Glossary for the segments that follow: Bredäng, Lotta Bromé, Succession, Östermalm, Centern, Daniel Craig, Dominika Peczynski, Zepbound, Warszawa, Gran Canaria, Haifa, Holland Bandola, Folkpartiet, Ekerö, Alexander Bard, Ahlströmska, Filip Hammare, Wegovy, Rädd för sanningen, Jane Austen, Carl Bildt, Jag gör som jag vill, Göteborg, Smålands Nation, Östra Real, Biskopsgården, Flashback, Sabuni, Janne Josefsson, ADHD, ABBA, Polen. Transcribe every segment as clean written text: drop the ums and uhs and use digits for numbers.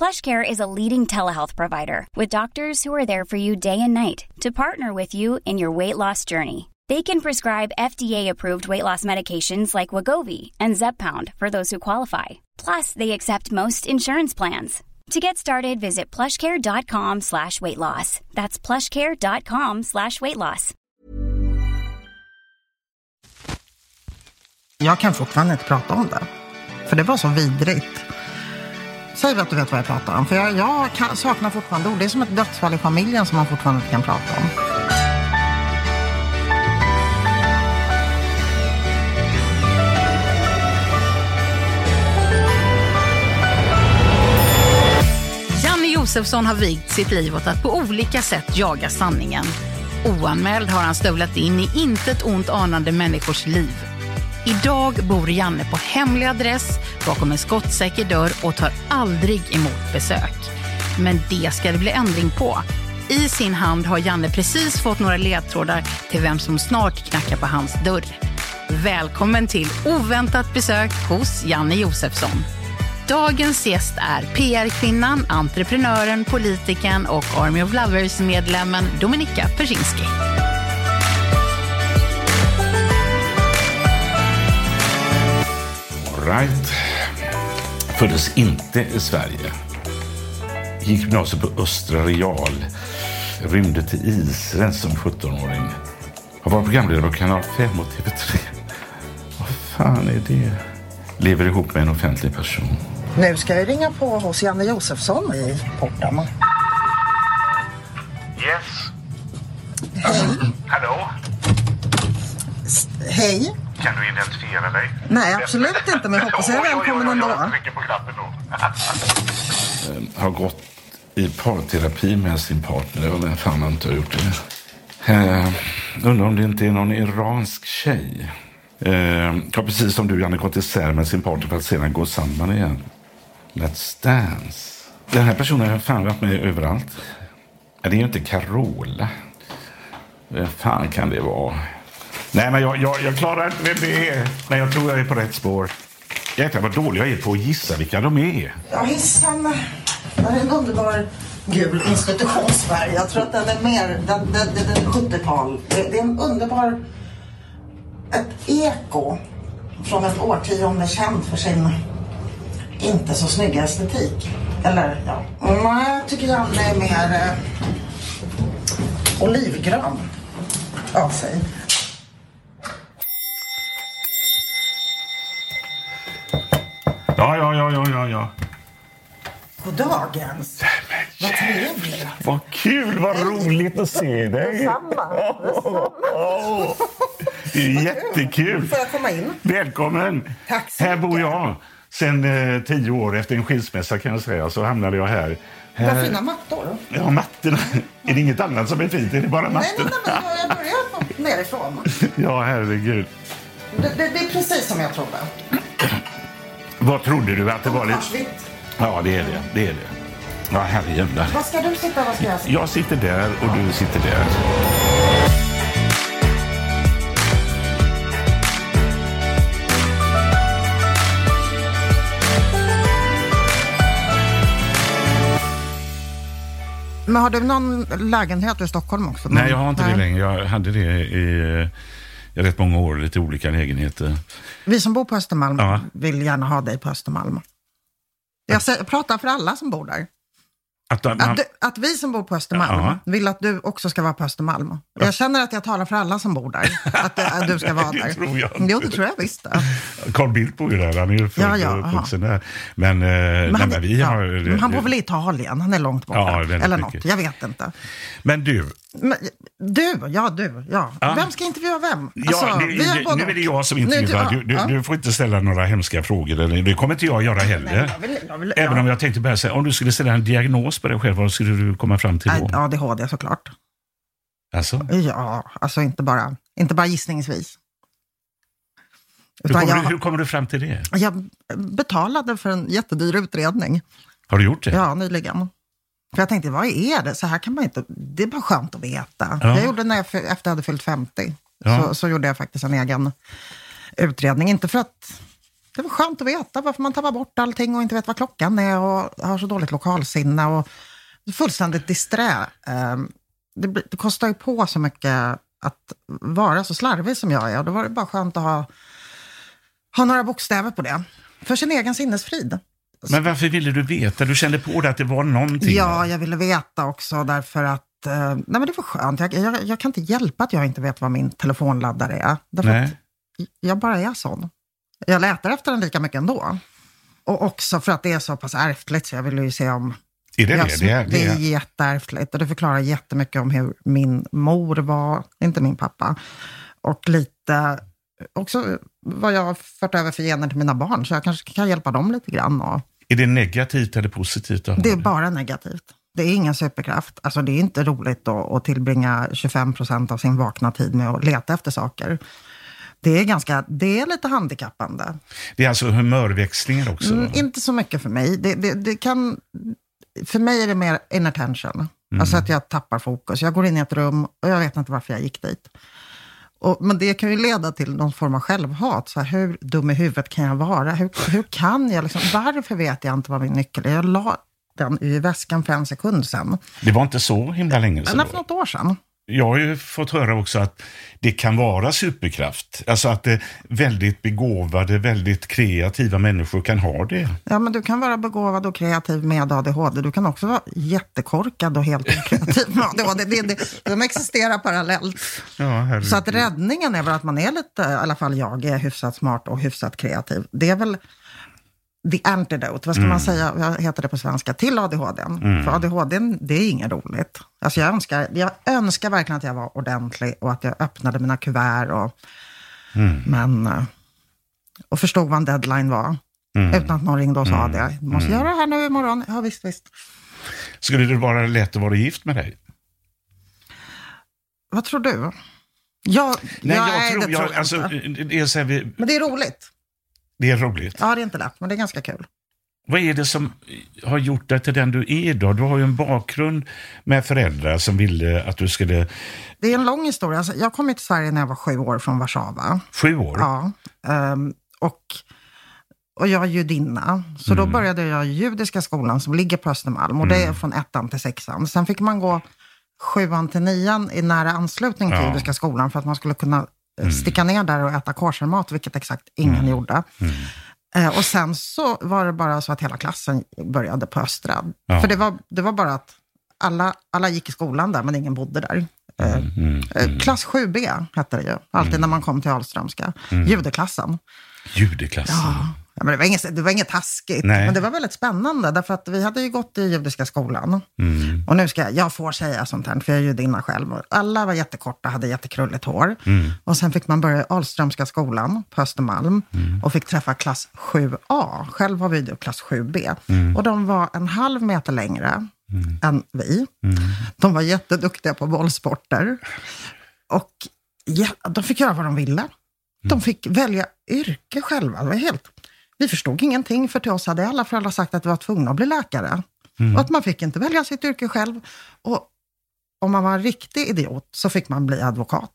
PlushCare is a leading telehealth provider with doctors who are there for you day and night to partner with you in your weight loss journey. They can prescribe FDA-approved weight loss medications like Wegovy and Zepbound for those who qualify. Plus, they accept most insurance plans. To get started, visit plushcare.com/weightloss. That's plushcare.com/weightloss. Jag kan fortfarande inte prata om det, för det var så vidrigt. Säg att du vet vad jag pratar om. För jag saknar fortfarande ord. Det är som ett dödsfall i familjen som man fortfarande inte kan prata om. Janne Josefsson har vigt sitt liv åt att på olika sätt jaga sanningen. Oanmäld har han stövlat in i intet ont anande människors liv. Idag bor Janne på hemlig adress bakom en skottsäker dörr och tar aldrig emot besök. Men det ska det bli ändring på. I sin hand har Janne precis fått några ledtrådar till vem som snart knackar på hans dörr. Välkommen till oväntat besök hos Janne Josefsson. Dagens gäst är PR-kvinnan, entreprenören, politikern och Army of Lovers-medlemmen Dominika Peczynski. Right. Föddes inte i Sverige. Gick gymnasiet på Östra Real. Rymde till Israel som 17-åring. Har varit programledare på Kanal 5 och TV3. Vad fan är det? Lever ihop med en offentlig person. Nu ska vi ringa på hos Janne Josefsson i Portama. Yes. Hej. Hallå. Hej. Kan du identifiera dig? Nej, absolut inte, men jag hoppas jag är välkommen ändå. Jag trycker på knappen då. Har gått i parterapi med sin partner. Och vem fan har inte gjort det? Undrar om det inte är någon iransk tjej. Precis som du, Janne, gått isär med sin partner för att sedan gå samman igen. Let's dance. Den här personen har fan varit med överallt. Det är ju inte Carola. Vem fan kan det vara? Nej, men jag klarar inte vem det är. Men jag tror jag är på rätt spår. Jäklar vad dålig jag är på att gissa vilka de är. Ja, hissan. Det är en underbar gul institutionsfärg. Jag tror att den är mer... Den är 70-tal. Det är en underbar... Ett eko från ett årtionde känd för sin inte så snygga estetik. Eller, ja. Nej, jag tycker Janne är mer olivgrön av sig. Ja. God dagens. Vad trevligt. Vad kul, vad roligt att se dig. Detsamma. Det är jättekul. Får jag komma in? Välkommen. Tack så mycket. Här bor jag. Sen 10 år efter en skilsmässa kan jag säga så hamnade jag här. Vad fina mattor. Ja, mattorna. Är det inget annat som är fint? Är det bara mattorna? Nej, jag börjar nerifrån. Ja, herregud. Det är precis som jag trodde. Vad trodde du att det var lite... Ja, det är det. Ja, herrejävlar. Vad ska du sitta, vad ska jag sitta? Jag sitter där och du sitter där. Men har du någon lägenhet i Stockholm också? Nej, jag har inte det längre. Jag hade det i rätt många år, lite olika lägenheter. Vi som bor på Östermalm vill gärna ha dig på Östermalm. Jag pratar för alla som bor där. Att vi som bor på Östermalm vill att du också ska vara på Östermalm. Jag känner att jag talar för alla som bor där. Att du ska vara där. Det tror jag inte. Jo, det tror jag visst. Carl Bildt bor ju där. Han är ju uppvuxen där. Men han bor väl i Italien. Han är långt borta. Ja, eller något. Jag vet inte. Men du... Vem ska intervjua vem? Alltså, nu är det jag som intervjuar. Du får inte ställa några hemska frågor. Eller, det kommer inte jag göra heller. Nej, jag vill, om jag tänkte börja säga, om du skulle ställa en diagnos på dig själv, vad skulle du komma fram till då? ADHD såklart. Alltså? Ja, alltså inte bara gissningsvis. Hur kommer du fram till det? Jag betalade för en jättedyr utredning. Har du gjort det? Ja, nyligen. För jag tänkte, vad är det? Så här kan man inte... Det är bara skönt att veta. Ja. Jag gjorde när jag efter jag hade fyllt 50. Ja. Så gjorde jag faktiskt en egen utredning. Inte för att... Det var skönt att veta varför man tappar bort allting och inte vet vad klockan är och har så dåligt lokalsinne. Och fullständigt disträ. Det kostar ju på så mycket att vara så slarvig som jag är. Och då var det bara skönt att ha några bokstäver på det. För sin egen sinnesfrid. Men varför ville du veta? Du kände på det att det var någonting. Ja, jag ville veta också därför att... nej, men det var skönt. Jag kan inte hjälpa att jag inte vet vad min telefonladdare är. Därför att jag bara är sån. Jag letar efter den lika mycket ändå. Och också för att det är så pass ärftligt så jag ville ju se om... Är det det? Det är jätteärftligt. Och det förklarar jättemycket om hur min mor var, inte min pappa. Och lite... Också vad jag har fört över för gener till mina barn. Så jag kanske kan hjälpa dem lite grann. Och... Är det negativt eller positivt? Det är bara negativt. Det är ingen superkraft. Alltså det är inte roligt att tillbringa 25% av sin vakna tid med att leta efter saker. Det är lite handikappande. Det är alltså humörväxlingar också? Inte så mycket för mig. För mig är det mer inattention. Mm. Alltså att jag tappar fokus. Jag går in i ett rum och jag vet inte varför jag gick dit. Men det kan ju leda till någon form av självhat. Så här, hur dum i huvudet kan jag vara? Hur kan jag liksom, varför vet jag inte vad min nyckel är? Jag la den i väskan för en sekund sedan. Det var inte så himla länge sedan. Men för något år sedan. Jag har ju fått höra också att det kan vara superkraft. Alltså att väldigt begåvade, väldigt kreativa människor kan ha det. Ja, men du kan vara begåvad och kreativ med ADHD. Du kan också vara jättekorkad och helt kreativ med ADHD. De existerar parallellt. Ja, så att räddningen är väl att man är lite, i alla fall jag, är hyfsat smart och hyfsat kreativ. Det är väl... The antidote, vad ska man säga, vad heter det på svenska, till ADHD. För ADHD, det är inget roligt. Alltså jag önskar verkligen att jag var ordentlig och att jag öppnade mina kuvert och förstod vad en deadline var. Utan att någon ringde och sa det. Du måste göra det här nu imorgon. Ja, visst. Skulle det vara lätt att vara gift med dig? Vad tror du? Jag tror inte. Alltså, det är så här vi... Men det är roligt. Det är roligt. Ja, det är inte lätt, men det är ganska kul. Vad är det som har gjort dig till den du är då? Du har ju en bakgrund med föräldrar som ville att du skulle... Det är en lång historia. Alltså, jag kom till Sverige när jag var 7 år från Warszawa. 7 år? Ja. Och jag är judinna. Så då började jag i judiska skolan som ligger på Östermalm. Och det är från 1:an till 6:an. Sen fick man gå 7:an till 9:an i nära anslutning till judiska skolan för att man skulle kunna... sticka ner där och äta koshermat, vilket exakt ingen gjorde. Och sen så var det bara så att hela klassen började på Östra. Ja. För det var bara att alla gick i skolan där, men ingen bodde där. Klass 7B hette det ju, alltid när man kom till Ahlströmska. Judeklassen. Judeklassen. Ja, men det var inget taskigt. Nej. Men det var väldigt spännande, därför att vi hade ju gått i judiska skolan. Och nu jag får säga sånt här, för jag är judinna själv. Och alla var jättekorta, hade jättekrulligt hår. Och sen fick man börja i Ahlströmska skolan på Östermalm. Och fick träffa klass 7A. Själv var vi då klass 7B. Och de var en halv meter längre än vi. De var jätteduktiga på bollsporter. Och de fick göra vad de ville. De fick välja yrke själva. Det var helt... Vi förstod ingenting, för till oss hade alla föräldrar sagt att vi var tvungna att bli läkare. Och att man fick inte välja sitt yrke själv. Och om man var en riktig idiot så fick man bli advokat.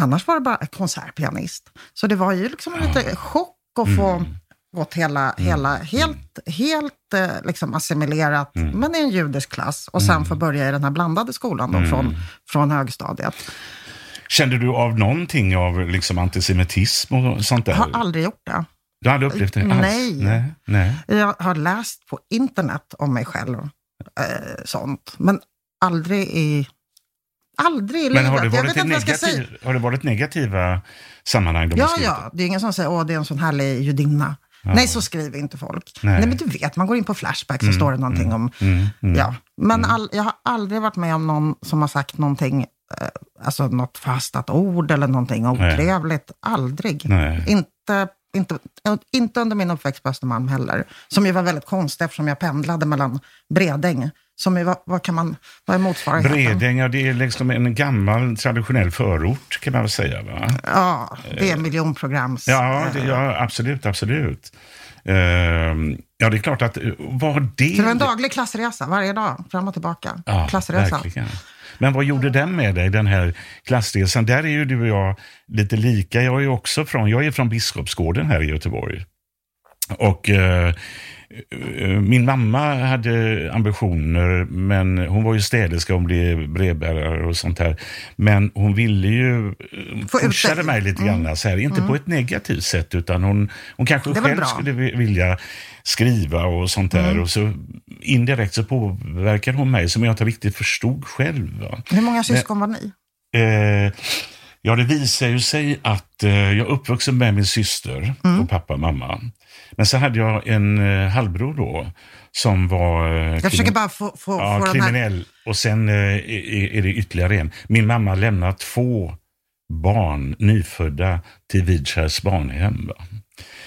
Annars var det bara konsertpianist. Så det var ju liksom lite chock att få gått helt liksom assimilerat. Men i en judisk klass. Och sen få börja i den här blandade skolan då, från högstadiet. Kände du av någonting av liksom antisemitism och sånt där? Jag har aldrig gjort det. Du hade upplevt det? Nej. Jag har läst på internet om mig själv. sånt. Men aldrig i livet. Men har det varit negativa sammanhang? De ja, det är ingen som säger, åh, det är en sån härlig judinna. Ja. Nej, så skriver inte folk. Nej, men du vet, man går in på Flashback så står det någonting om... ja. Men jag har aldrig varit med om någon som har sagt någonting, alltså något fastat ord eller någonting otrevligt. Aldrig. Nej. Inte under min uppväxt på Östermalm heller. Som ju var väldigt konstigt eftersom jag pendlade mellan Bredäng. Som ju, vad är motsvarigheten? Bredäng, ja, det är liksom en gammal traditionell förort kan man väl säga, va? Ja, det är miljonprograms... Ja, absolut. Ja, det är klart att... Det var en daglig klassresa, varje dag, fram och tillbaka. Ja, klassresa. Verkligen. Men vad gjorde den med dig, den här klassresan? Där är ju du och jag lite lika. Jag är från Biskopsgården här i Göteborg. Och min mamma hade ambitioner, men hon var ju städerska, hon blev brevbärare och sånt här. Men hon ville ju pushade mig lite grann så här, inte på ett negativt sätt, utan hon kanske själv skulle vilja skriva och sånt där. Och så indirekt så påverkade hon mig som jag inte riktigt förstod själv. Va? Hur många syskon var ni? Ja, det visar ju sig att jag uppvuxen med min syster och pappa och mamma. Men så hade jag en halvbror då som var kriminell. Och sen är det ytterligare en. Min mamma lämnade 2 barn nyfödda till Vidskärs barnhem. Va?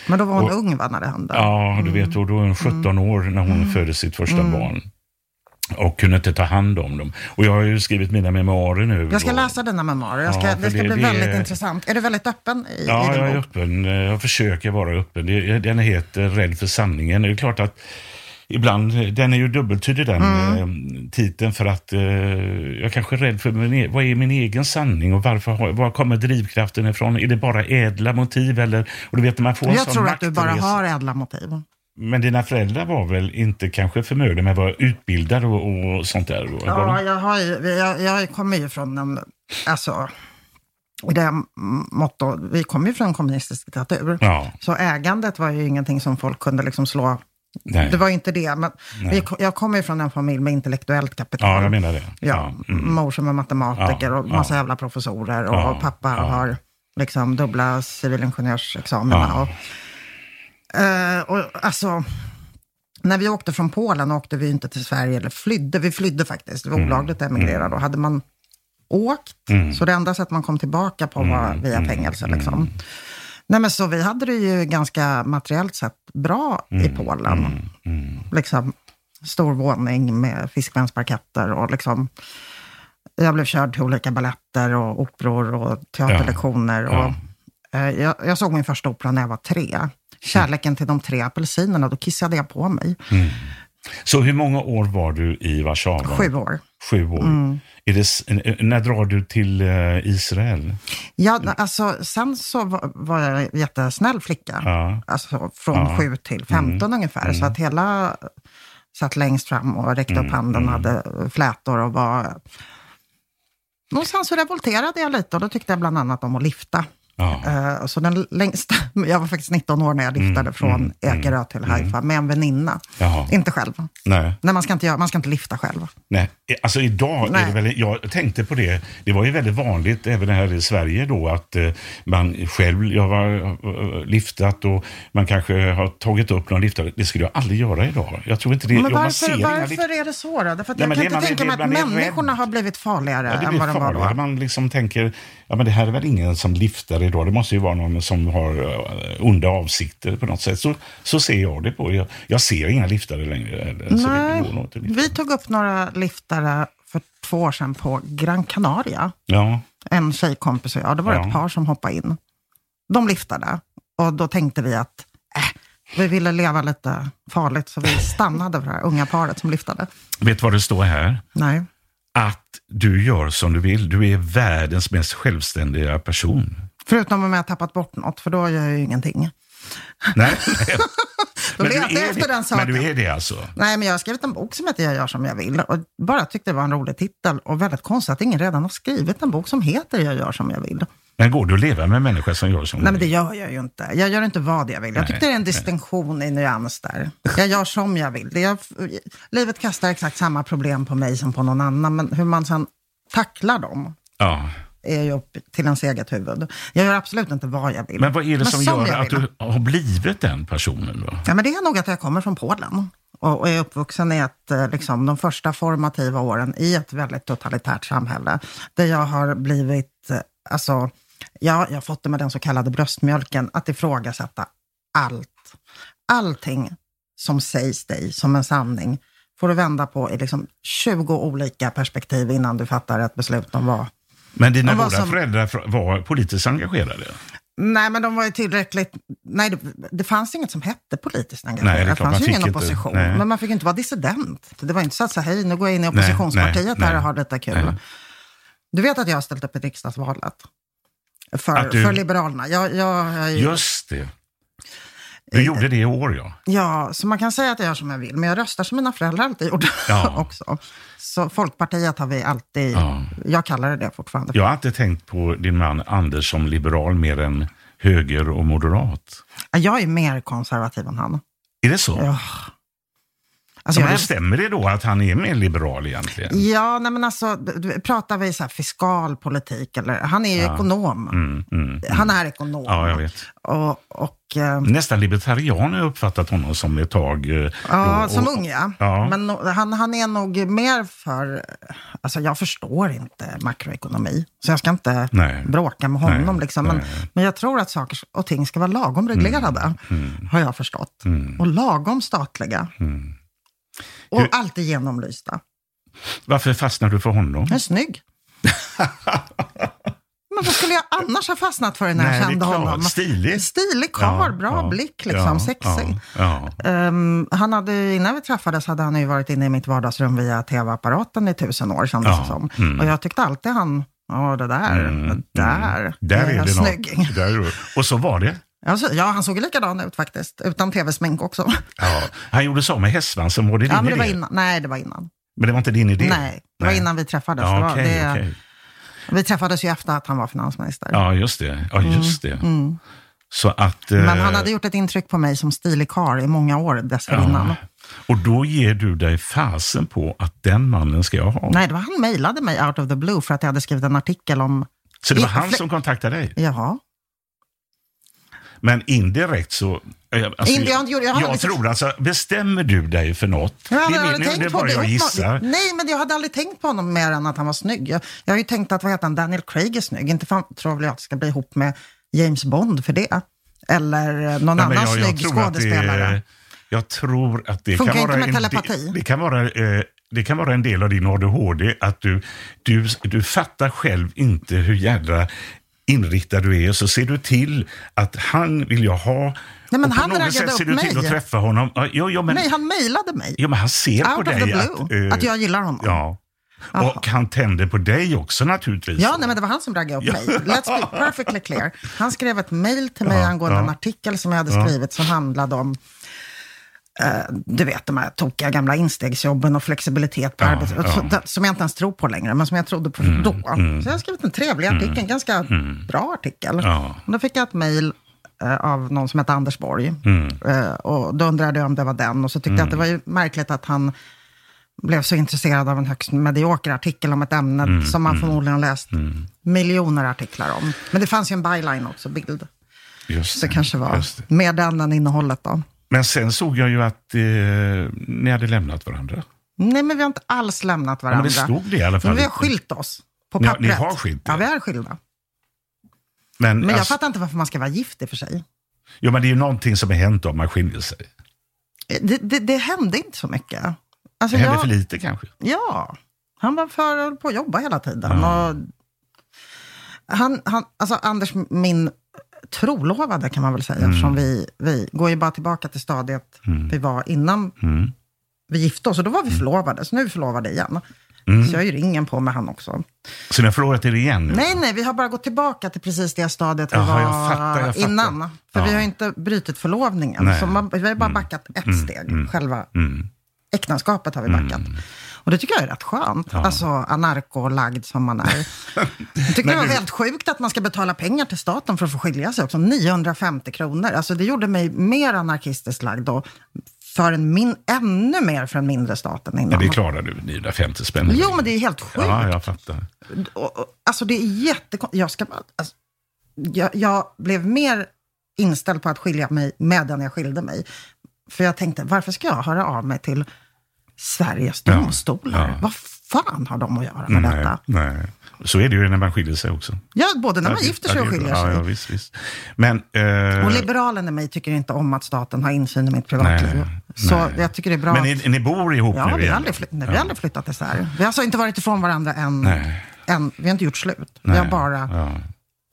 Men då var hon ung, va, när det hände? Ja, du vet, och då var hon 17 år när hon födde sitt första barn. Och kunde inte ta hand om dem. Och jag har ju skrivit mina memoarer nu. Jag ska läsa dina memoarer. Det ska bli väldigt intressant. Är du väldigt öppen i din bok? Ja, jag är öppen. Jag försöker vara öppen. Den heter Rädd för sanningen. Det är klart att ibland, den är ju dubbeltydig den titeln, för att jag kanske är rädd för vad är min egen sanning och var kommer drivkraften ifrån? Är det bara ädla motiv? Eller, och du vet, man får jag tror att du bara har ädla motiv. Men dina föräldrar var väl inte kanske förmögna, men var utbildade och sånt där? Ja, jag kommer ju från en... Alltså, i det motto, vi kommer ju från kommunistisk diktatur. Ja. Så ägandet var ju ingenting som folk kunde liksom slå... Nej. Det var inte det, men jag kommer ju från en familj med intellektuellt kapital. Ja, jag menar det. Ja, mor som är matematiker och massa jävla professorer. Och pappa har liksom dubbla civilingenjörsexamen. Ja. Och alltså, när vi åkte från Polen åkte vi inte till Sverige, eller vi flydde faktiskt, det var olagligt att emigrera då. Hade man åkt så det enda sätt man kom tillbaka på var via fängelse liksom. Nej, men så vi hade det ju ganska materiellt sett bra i Polen, liksom stor våning med fiskvänsparketter och liksom jag blev körd till olika balletter och operor och teaterlektioner och jag såg min första opera när jag var 3. Kärleken till de 3 apelsinerna, då kissade jag på mig. Så hur många år var du i Warszawa? 7 år. 7 år. När drar du till Israel? Ja, alltså sen så var jag en jättesnäll flicka. Ja. Alltså från 7 till 15 ungefär. Så att hela satt längst fram och räckte upp handen, hade flätor och var... Och sen så revolterade jag lite och då tyckte jag bland annat om att lifta. Så den längsta, jag var faktiskt 19 år när jag lyftade från Ekerö till Haifa med en väninna. Jaha. Inte själv. Nej, man ska inte lyfta själv. Nej, alltså idag är det väl, jag tänkte på det. Det var ju väldigt vanligt även här i Sverige då att man själv, jag var lyftat och man kanske har tagit upp någon lyftare. Det skulle jag aldrig göra idag. Jag tror inte det. Men varför är det så då? För att jag kan inte tänka mig att människorna har blivit farligare än vad de var då. Man liksom tänker, ja, men det här är väl ingen som lyftar idag. Det måste ju vara någon som har onda avsikter på något sätt. Så ser jag det på. Jag ser inga liftare längre. Vi tog upp några liftare för 2 år sedan på Gran Canaria. Ja. En tjejkompis och jag. Det var ett par som hoppade in. De liftade. Och då tänkte vi att vi ville leva lite farligt. Så vi stannade för det här unga paret som liftade. Vet vad det står här? Nej. Att du gör som du vill. Du är världens mest självständiga person. Förutom om jag har tappat bort något, för då gör jag ju ingenting. Nej. Då letar jag efter den saken. Men du är det alltså? Nej, men jag har skrivit en bok som heter Jag gör som jag vill. Och bara tyckte det var en rolig titel. Och väldigt konstigt att ingen redan har skrivit en bok som heter Jag gör som jag vill. Men går du att leva med människor som gör som du vill? Nej, men det gör jag ju inte. Jag gör inte vad jag vill. Jag tycker det är en distinktion i nyans där. Jag gör som jag vill. Livet kastar exakt samma problem på mig som på någon annan. Men hur man sedan tacklar dem är ju upp till ens eget huvud. Jag gör absolut inte vad jag vill. Men vad är det som gör att du har blivit den personen då? Ja, men det är nog att jag kommer från Polen. Och är uppvuxen i ett, liksom, de första formativa åren i ett väldigt totalitärt samhälle. Där jag har blivit... Alltså, jag har fått det med den så kallade bröstmjölken att ifrågasätta allt. Allting som sägs dig som en sanning får du vända på i liksom 20 olika perspektiv innan du fattar ett beslut om vad. Men dina båda föräldrar var politiskt engagerade? Nej, men de var ju tillräckligt... Nej, det fanns inget som hette politiskt engagerade. Nej, det fanns ju ingen opposition. Nej. Men man fick inte vara dissident. Det var inte så att säga, hej, nu går jag in i oppositionspartiet och har detta kul. Nej. Du vet att jag har ställt upp i riksdagsvalet för Liberalerna. Just det. Du gjorde det i år, ja. Ja, så man kan säga att jag gör som jag vill. Men jag röstar som mina föräldrar alltid gjorde också. Så Folkpartiet har vi alltid... Ja. Jag kallar det fortfarande. Jag har alltid tänkt på din man Anders som liberal mer än höger och moderat. Jag är mer konservativ än han. Är det så? Ja. Alltså, men stämmer det då att han är mer liberal egentligen? Ja, nej men alltså, pratar vi så här fiskalpolitik eller, han är ju ekonom. Han är ekonom. Ja, jag vet. Och nästan libertarian har jag uppfattat honom som ett tag. Ja, som ung, ja. Men han är nog mer för, alltså jag förstår inte makroekonomi. Så jag ska inte bråka med honom liksom. Men jag tror att saker och ting ska vara lagom reglerade, har jag förstått. Och lagom statliga. Och alltid genomlysta. Varför fastnar du för honom? Han är snygg. Men vad skulle jag annars ha fastnat för när jag kände honom? Stilig karl, bra blick liksom, sexig. Ja. Han hade, innan vi träffades hade han ju varit inne i mitt vardagsrum via tv-apparaten i 1000 år kändes det som. Och jag tyckte alltid han, där är det snygging. Och så var det. Ja, han såg likadan ut faktiskt. Utan tv-smink också. Ja, han gjorde så med hästsvansen. Var det din idé? Det var innan. Men det var inte din idé? Nej, det var innan vi träffades. Vi träffades ju efter att han var finansminister. Ja, just det. Så att, men han hade gjort ett intryck på mig som stilig karl i många år dessförinnan. Ja. Och då ger du dig fasen på att den mannen ska jag ha. Nej, det var han mejlade mig out of the blue för att jag hade skrivit en artikel om... Så det var han som kontaktade dig? Ja. Men indirekt så... Alltså, jag tror alltså, bestämmer du dig för något? Det är bara jag gissar. Nej, men jag hade aldrig tänkt på honom mer än att han var snygg. Jag har ju tänkt att vad heter han, Daniel Craig är snygg. Inte fan tror jag att jag ska bli ihop med James Bond för det. Eller någon annan snygg skådespelare. Jag tror att det kan vara en telepati. Det kan vara en del av din ADHD att du fattar själv inte hur jävla... inriktad du är, så ser du till att han vill jag ha. Nej, men och på han något sätt ser du till att träffa honom. Nej, han mejlade mig. Ja, men han ser out på dig att jag gillar honom. Ja. Och han tände på dig också naturligtvis. Ja, nej, men det var han som raggade upp mig. Let's be perfectly clear. Han skrev ett mejl till mig angående en artikel som jag hade skrivit som handlade om du vet, de här tokiga gamla instegsjobben och flexibilitet på arbetsmarknaden som jag inte ens tror på längre, men som jag trodde på då. Så jag har skrivit en trevlig artikel, en ganska bra artikel. Och då fick jag ett mejl av någon som hette Anders Borg. Och då undrade jag om det var den. Och så tyckte jag att det var ju märkligt att han blev så intresserad av en högst medioker artikel om ett ämne som man förmodligen läst miljoner artiklar om. Men det fanns ju en byline också, bild. Just så det kanske var mer den än innehållet då. Men sen såg jag ju att ni hade lämnat varandra. Nej, men vi har inte alls lämnat varandra. Ja, men det stod det i alla fall. Men vi har skilt oss på pappret. Ni har skilt det. Ja, vi är skilda. Men jag fattar inte varför man ska vara gift i för sig. Jo, men det är ju någonting som har hänt om man skiljer sig. Det hände inte så mycket. Alltså, det hände för lite kanske. Ja, han var på att jobba hela tiden. Och han, alltså Anders, min... trolovade kan man väl säga, eftersom vi går ju bara tillbaka till stadiet vi var innan vi gifte oss, och då var vi förlovade, så nu är vi förlovade igen. Så jag har ju ringen på med han också. Så ni har förlovat er igen nu? Nej, vi har bara gått tillbaka till precis det stadiet vi var jag fattar. Innan, för vi har ju inte brytit förlovningen, så vi har bara backat ett steg, själva äktenskapet har vi backat. Och det tycker jag är rätt skönt. Ja. Alltså anarkolagd som man är. Jag tycker det var helt sjukt att man ska betala pengar till staten för att få skilja sig också. 950 kronor. Alltså det gjorde mig mer anarkistiskt lagd och för en ännu mer för en mindre staten innan. Ja, det klarar du, 950 spänn. Jo, men det är helt sjukt. Ja, jag fattar. Alltså det är jag blev mer inställd på att skilja mig med den jag skilde mig. För jag tänkte, varför ska jag höra av mig till Sveriges domstolar? Ja. Vad fan har de att göra med detta? Nej. Så är det ju när man skiljer sig också. Ja, både när man gifter sig och skiljer sig. Ja, visst. Men, och liberalen i mig tycker inte om att staten har insyn i mitt privatliv. Nej. Jag tycker det är bra. Men ni bor ihop nu? Ja, vi har aldrig flyttat isär. Vi har alltså inte varit ifrån varandra än. Vi har inte gjort slut. Vi har bara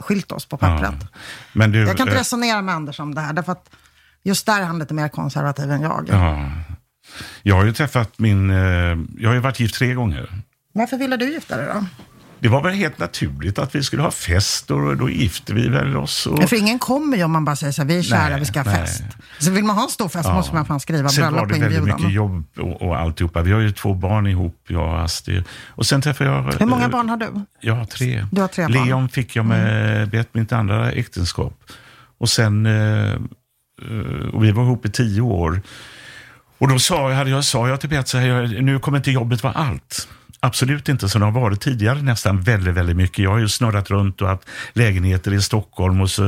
skilt oss på pappret. Ja. Men jag kan inte resonera med Anders om det här, därför att just där är han lite mer konservativ än jag. Ja. Jag har ju träffat jag har ju varit gift 3 gånger. Varför ville du gifta dig då? Det var väl helt naturligt att vi skulle ha fest och då gifte vi väl oss. Och... För ingen kommer ju om man bara säger så här, vi är kära, vi ska ha fest. Så vill man ha en stor fest måste man fan skriva bröllop på inbjudan. Sen var det väldigt mycket jobb och alltihopa. Vi har ju 2 barn ihop, jag och Astrid. Och sen träffade jag... Hur många barn har du? Jag har 3. Du har 3 barn. Leon fick jag med mitt andra äktenskap. Och sen... Och vi var ihop i 10 år. Och då sa jag till Peter så här, nu kommer inte jobbet vara allt. Absolut inte, som det har varit tidigare nästan väldigt, väldigt mycket. Jag har ju snurrat runt och haft lägenheter i Stockholm och så...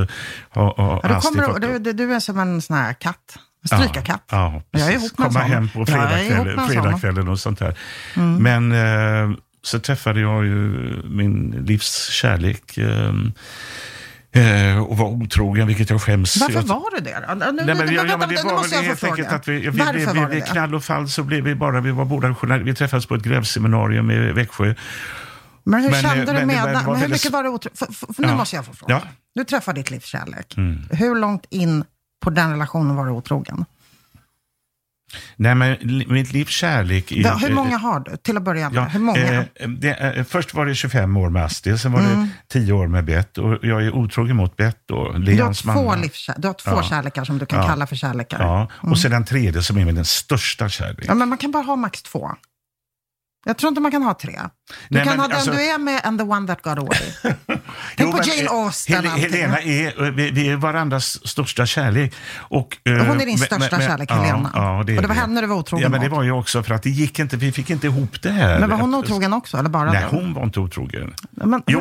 Du är som en sån här katt. Strykarkatt. Ja, precis. Komma hem på fredagskvällen och sånt här. Mm. Men så träffade jag ju min livs kärlek... och var otrogen, vilket jag skäms. Varför var du det då? Vi knall och fall så blev vi bara, vi var båda journalister, vi träffades på ett grävseminarium i Växjö. Men hur kände du med det? Hur mycket var det otrogen? Nu måste jag få fråga. Ja. Du träffade ditt livs kärlek. Mm. Hur långt in på den relationen var du otrogen? Nej, men mitt livs kärlek... Hur många har du till att börja med? Hur många? Först var det 25 år med Astrid, sen var det 10 år med Bett. Och jag är otrogen mot Bett då. Du har 2 kärlekar som du kan kalla för kärlekar. Ja, och sen den tredje som är med den största kärleken. Ja, men man kan bara ha max 2. Jag tror inte man kan ha 3. Du är med and the one that got away. Tänk på Jane Austen. Helena är, vi är varandras största kärlek. Och hon är din största kärlek, Helena. Ja, det och det var henne du var otrogen. Ja, men det var ju också för att det gick inte, vi fick inte ihop det här. Men var hon otrogen också? Eller bara nej, hon var inte otrogen. Men, jo,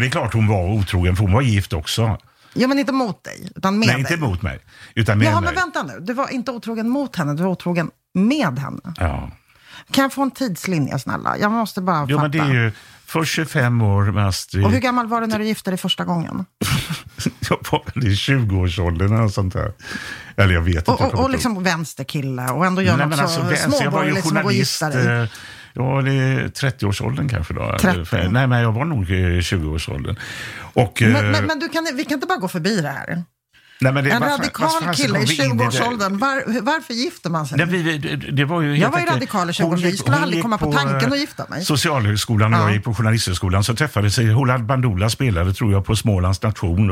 det är klart hon var otrogen, för hon var gift också. Ja, men inte mot dig, utan med dig. Nej, inte mot mig, utan med mig. Men vänta nu, du var inte otrogen mot henne, du var otrogen med henne. Ja. Kan jag få en tidslinje, snälla? Jag måste bara fatta. Jo, men det är ju för 25 år med Astrid. Och hur gammal var du när du gifte dig första gången? Jag var väl i 20-årsåldern eller sånt där. Eller jag vet inte. Och liksom vänsterkille. Och ändå gör något så småborgerligt som att gifta dig. Ja, det är 30-årsåldern kanske då. 30. Nej, men jag var nog i 20-årsåldern. Men vi kan inte bara gå förbi det här. Nej, men en radikal kille i 20-årsåldern. Varför gifter man sig? Nej, det var ju jag var ju radikal i 20-årsåldern. Jag skulle aldrig komma på tanken att gifta mig. Socialhögskolan och jag gick på journalisthögskolan. Så träffade sig Holland Bandola, spelade tror jag på Smålands Nation.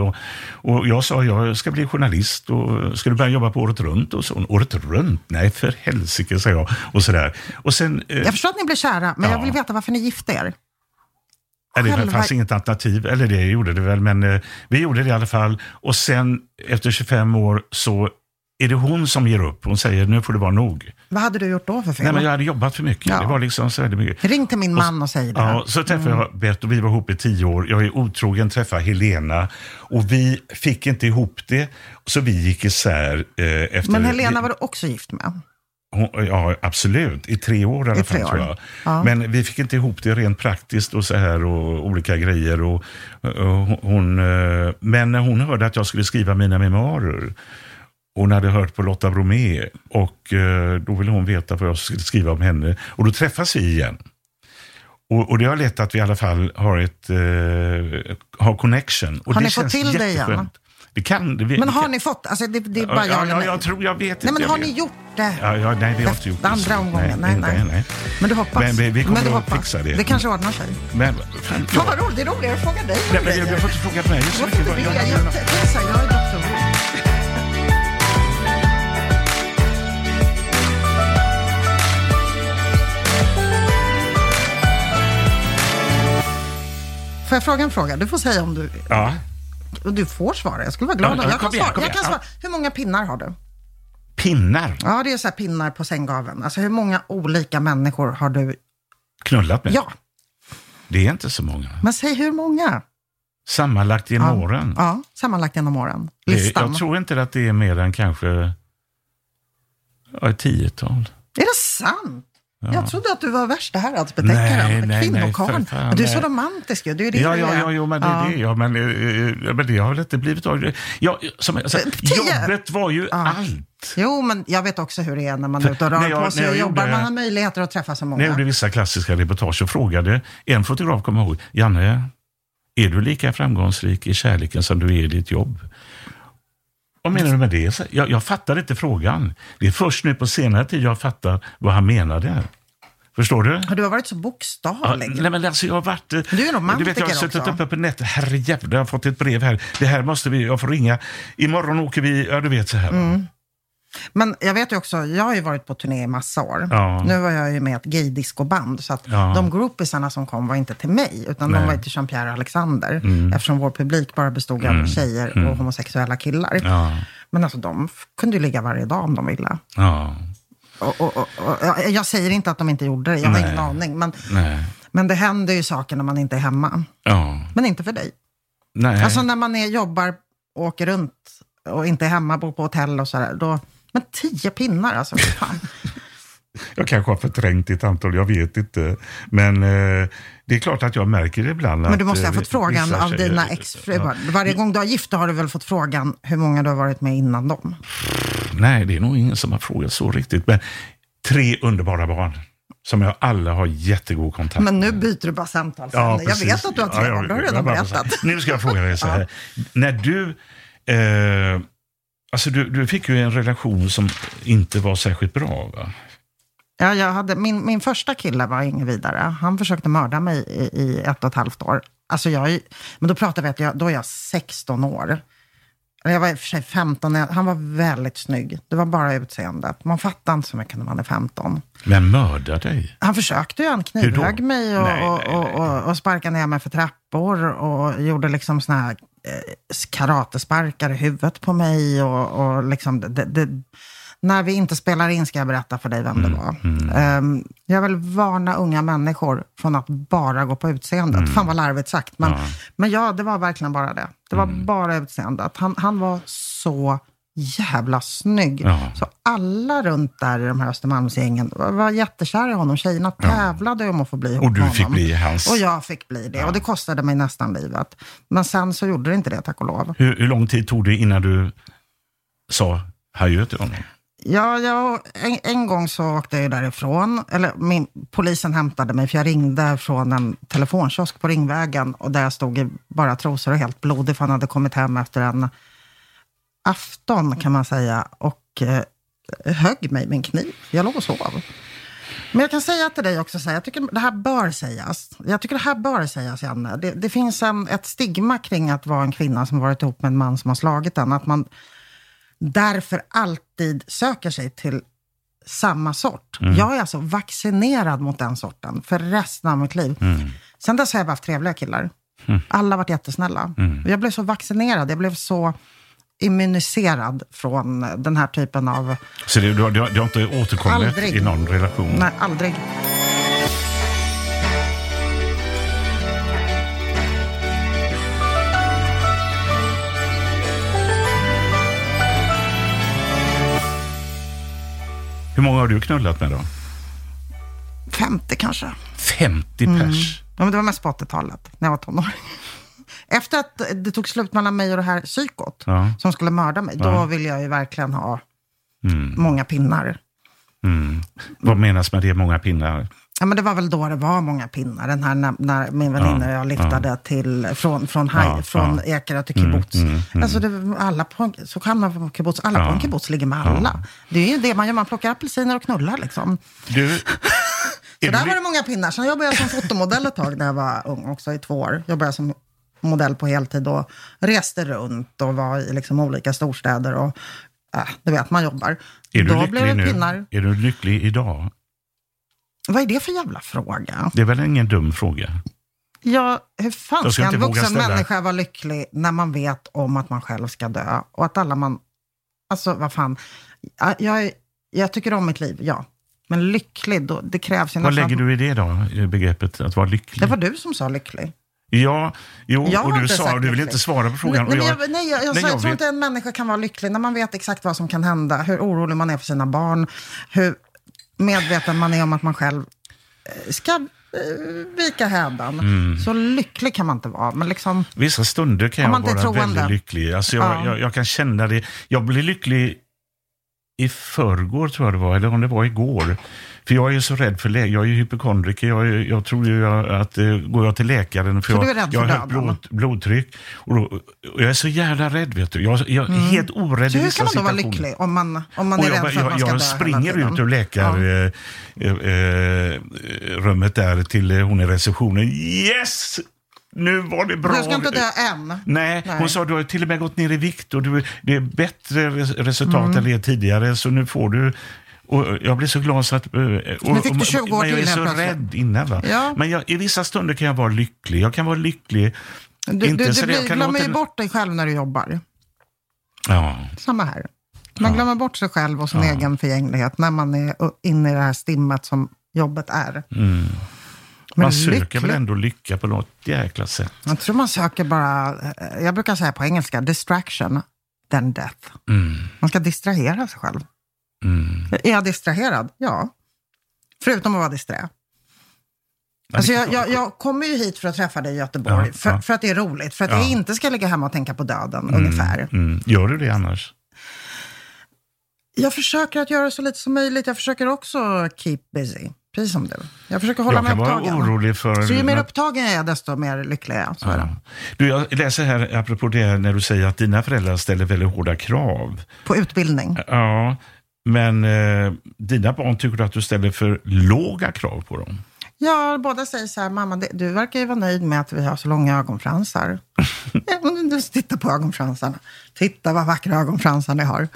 Och jag sa, jag ska bli journalist. Och ska du börja jobba på året runt? Och så, året runt? Nej, för helsike, sa jag. Och sådär. Och sen, jag förstår att ni blev kära, men jag vill veta varför ni gifte er. Det fanns inget alternativ, eller det gjorde det väl, men vi gjorde det i alla fall. Och sen, efter 25 år, så är det hon som ger upp. Hon säger, nu får det vara nog. Vad hade du gjort då för fel? Nej, men jag hade jobbat för mycket. Ja. Det var liksom så väldigt mycket. Ring till min man och säg det. Ja, så träffade jag Bert och vi var ihop i 10 år. Jag är otrogen, träffade Helena. Och vi fick inte ihop det, så vi gick isär efter... Men Helena var du också gift med? Ja, absolut. I 3 år i alla fall, tror jag. Ja. Men vi fick inte ihop det rent praktiskt och så här och olika grejer. Men hon hörde att jag skulle skriva mina memoarer. Hon hade hört på Lotta Bromé och då ville hon veta vad jag skulle skriva om henne. Och då träffas vi igen. Och det har lett att vi i alla fall har har connection. Och har ni fått till det igen? Men har ni fått? Alltså det är bara jag tror jag vet inte. Nej, men har ni gjort det? Ja, nej, vi har inte gjort det. Andra omgången, nej. Men du hoppas. Men vi kommer att fixa det. Det kanske ordnar sig. Men vad roligt, det är roligare att fråga dig. Nej, men jag får inte fråga mig. Får jag fråga en fråga? Du får säga om du... Ja. Du får svara, jag skulle vara glad. Jag kan svara. Hur många pinnar har du? Pinnar? Ja, det är så här pinnar på sänggaveln. Alltså hur många olika människor har du... knullat med? Ja. Det är inte så många. Men säg hur många? Sammanlagt genom åren. Ja, sammanlagt genom åren. Listan. Jag tror inte att det är mer än kanske... ett 10-tal. Är det sant? Ja. Jag trodde att du var värsta här att betäcka den. Kvinnokarn. Du är så romantisk ju. Du är det. Men det har väl inte blivit av. Jobbet var ju allt. Jo, men jag vet också hur det är när man är ute och rör på sig och jobbar. Man har möjligheter att träffa så många. När jag gjorde vissa klassiska reportage och frågade en fotograf, kommer ihåg, Janne, är du lika framgångsrik i kärleken som du är i ditt jobb? Vad menar du med det? Jag fattar inte frågan. Det är först nu på senare tid jag fattar vad han menade. Förstår du? Har du varit så bokstavlig? Ja, nej, men alltså jag har varit... Du är romantiker. Du vet, jag har suttit uppe på nätet. Herrejävlar, jag har fått ett brev här. Det här måste vi... Jag får ringa. Imorgon åker vi... Ja, du vet så här. Mm. Men jag vet ju också... Jag har ju varit på turné i massa år. Ja. Nu var jag ju med ett gaydiscoband. Så att de groupisarna som kom var inte till mig. Utan de var ju till Jean-Pierre och Alexander. Mm. Eftersom vår publik bara bestod av tjejer och homosexuella killar. Ja. Men alltså de kunde ju ligga varje dag om de ville. Ja. Och jag säger inte att de inte gjorde det. Jag har ingen aning. Men det händer ju saker när man inte är hemma. Ja. Men inte för dig. Nej. Alltså när man jobbar och åker runt och inte är hemma, bor på hotell och sådär. Då... Men 10 pinnar alltså. Fan. Jag kanske har förträngt ett antal, jag vet inte. Men det är klart att jag märker det ibland. Men du måste ha fått frågan av dina exfruar. Varje gång du har gift har du väl fått frågan hur många du har varit med innan dem? Nej, det är nog ingen som har frågat så riktigt. Men 3 underbara barn som jag alla har jättegod kontakt med. Men nu byter du bara samtal. Ja, jag vet att du har 3 barn, du har redan berättat. Nu ska jag fråga dig så här. När du... alltså du fick ju en relation som inte var särskilt bra, va? Ja, jag hade, min första kille var ingen vidare. Han försökte mörda mig i 1,5 år. Alltså men då pratade vi att då är jag 16 år. Jag var i och för sig 15. Han var väldigt snygg. Det var bara utseendet. Man fattar inte så mycket när man är 15. Men mörda dig? Han försökte ju. Han knivhögg mig och sparkade ner mig för trappor. Och gjorde liksom såna här karatesparkar i huvudet på mig. Och liksom... När vi inte spelar in ska jag berätta för dig vem det var. Mm. Jag vill varna unga människor från att bara gå på utseendet. Fan vad larvigt sagt. Men ja, det var verkligen bara det. Det var bara utseendet. Han var så jävla snygg. Ja. Så alla runt där i de här Östermalmsgängen var jättekära i honom. Tjejerna tävlade om att få bli ihop. Och du fick bli hans. Och jag fick bli det. Ja. Och det kostade mig nästan livet. Men sen så gjorde det inte det, tack och lov. Hur lång tid tog det innan du sa hej till honom? Ja, en gång så åkte jag ju därifrån. Eller polisen hämtade mig för jag ringde från en telefonkiosk på Ringvägen. Och där jag stod i bara trosor och helt blodig, för han hade kommit hem efter en afton kan man säga. Och högg mig med en kniv. Jag låg och sov. Men jag kan säga till dig också, jag tycker det här bör sägas. Jag tycker det här bör sägas, Janne. Det finns ett stigma kring att vara en kvinna som varit ihop med en man som har slagit den. Att man... därför alltid söker sig till samma sort. Jag är alltså vaccinerad mot den sorten för resten av mitt liv. Sen dess har jag haft trevliga killar. Alla har varit jättesnälla. Jag blev så vaccinerad, jag blev så immuniserad från den här typen av... Så du har inte återkommit aldrig i någon relation? Nej, aldrig. Hur många har du knullat med då? 50 kanske. 50 pers? Ja, men det var mest på 80-talet, när jag var tonåring. Efter att det tog slut mellan mig och det här psykot som skulle mörda mig, då vill jag ju verkligen ha många pinnar. Vad menas med det, många pinnar? Ja, men det var väl då det var många pinnar. Den här när min väninna och jag lyftade till från Ekerö till kibbutz. Alltså alla på, så kan man på kibbutz, alla på en kibbutz ligger med alla. Det är ju det man gör, man plockar apelsiner och knullar liksom. Så där var det många pinnar. Sen jobbade jag som fotomodell ett tag när jag var ung också, i 2 år. Jag började som modell på heltid och reste runt och var i liksom olika storstäder och du vet, man jobbar. Är du lycklig nu? Pinnar. Är du lycklig idag? Vad är det för jävla fråga? Det är väl ingen dum fråga? Ja, hur fan ska en vuxen människa vara lycklig när man vet om att man själv ska dö? Och att alla man... Alltså, vad fan. Jag tycker om mitt liv, ja. Men lycklig, då, det krävs ju... Vad lägger du i det då, i begreppet att vara lycklig? Det var du som sa lycklig. Ja, jo, jag och du sa, du vill inte svara på frågan. Nej, jag tror inte en människa kan vara lycklig när man vet exakt vad som kan hända. Hur orolig man är för sina barn. Hur medveten man är om att man själv ska... vika hädan. Mm. Så lycklig kan man inte vara. Men liksom, vissa stunder kan jag vara väldigt lycklig. Alltså jag kan känna det. Jag blev lycklig i förrgår, tror jag det var. Eller om det var igår. För jag är ju så rädd för läkare. Jag är ju hypokondriker. Jag tror ju att går jag till läkaren. För du är rädd för döden? Jag har högt blodtryck. Och jag är så jävla rädd, vet du. Jag är helt orädd i vissa situationer. Hur kan man vara lycklig om man är rädd för att man ska dö? Jag springer ut ur läkarrummet där till hon i receptionen. Yes! Nu var det bra. Du ska inte dö än. Nej, hon sa du har till och med gått ner i vikt. Och det är bättre resultat än det tidigare. Så nu får du... Och jag blir så glad så att... Men jag är så rädd innan, va? Ja. Men i vissa stunder kan jag vara lycklig. Jag kan vara lycklig. Du glömmer ju bort dig själv när du jobbar. Ja. Samma här. Man glömmer bort sig själv och sin egen förgänglighet när man är inne i det här stimmet som jobbet är. Mm. Man söker väl ändå lycka på något jäkla sätt. Jag tror man söker bara... Jag brukar säga på engelska, distraction than death. Mm. Man ska distrahera sig själv. Mm. Är jag distraherad? Ja. Förutom att vara disträ. Alltså jag kommer ju hit för att träffa dig i Göteborg. För att det är roligt. För att jag inte ska ligga hemma och tänka på döden ungefär. Mm. Gör du det annars? Jag försöker att göra så lite som möjligt. Jag försöker också keep busy. Precis som du. Jag försöker hålla mig upptagen. Jag kan vara orolig för... Så ju mer upptagen jag är, desto mer lycklig är jag. Du, jag läser här, apropå det här, när du säger att dina föräldrar ställer väldigt hårda krav. På utbildning? Ja. Men dina barn tycker att du ställer för låga krav på dem? Ja, båda säger så här, mamma, du verkar ju vara nöjd med att vi har så långa ögonfransar. Titta på ögonfransarna. Titta vad vackra ögonfransar ni har.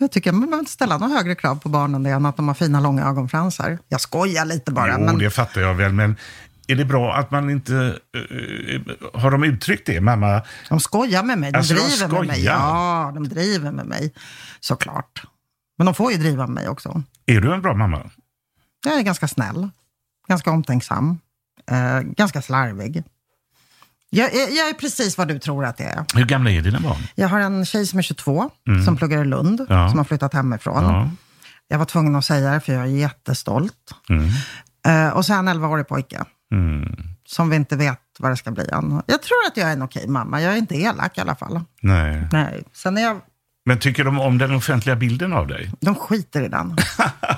Jag tycker man behöver inte ställa några högre krav på barnen än att de har fina långa ögonfransar. Jag skojar lite bara. Jo, men... det fattar jag väl, men... Är det bra att man inte... har de uttryckt det, mamma? De skojar med mig, de driver med mig. Ja, de driver med mig, såklart. Men de får ju driva med mig också. Är du en bra mamma? Jag är ganska snäll. Ganska omtänksam. Ganska slarvig. Jag är precis vad du tror att jag är. Hur gamla är dina barn? Jag har en tjej som är 22. Som pluggar i Lund. Ja. Som har flyttat hemifrån. Ja. Jag var tvungen att säga det för jag är jättestolt. Och så är en 11-årig pojke. Som vi inte vet vad det ska bli än. Jag tror att jag är en okej mamma. Jag är inte elak i alla fall. Nej. Sen är jag... Men tycker de om den offentliga bilden av dig? De skiter i den.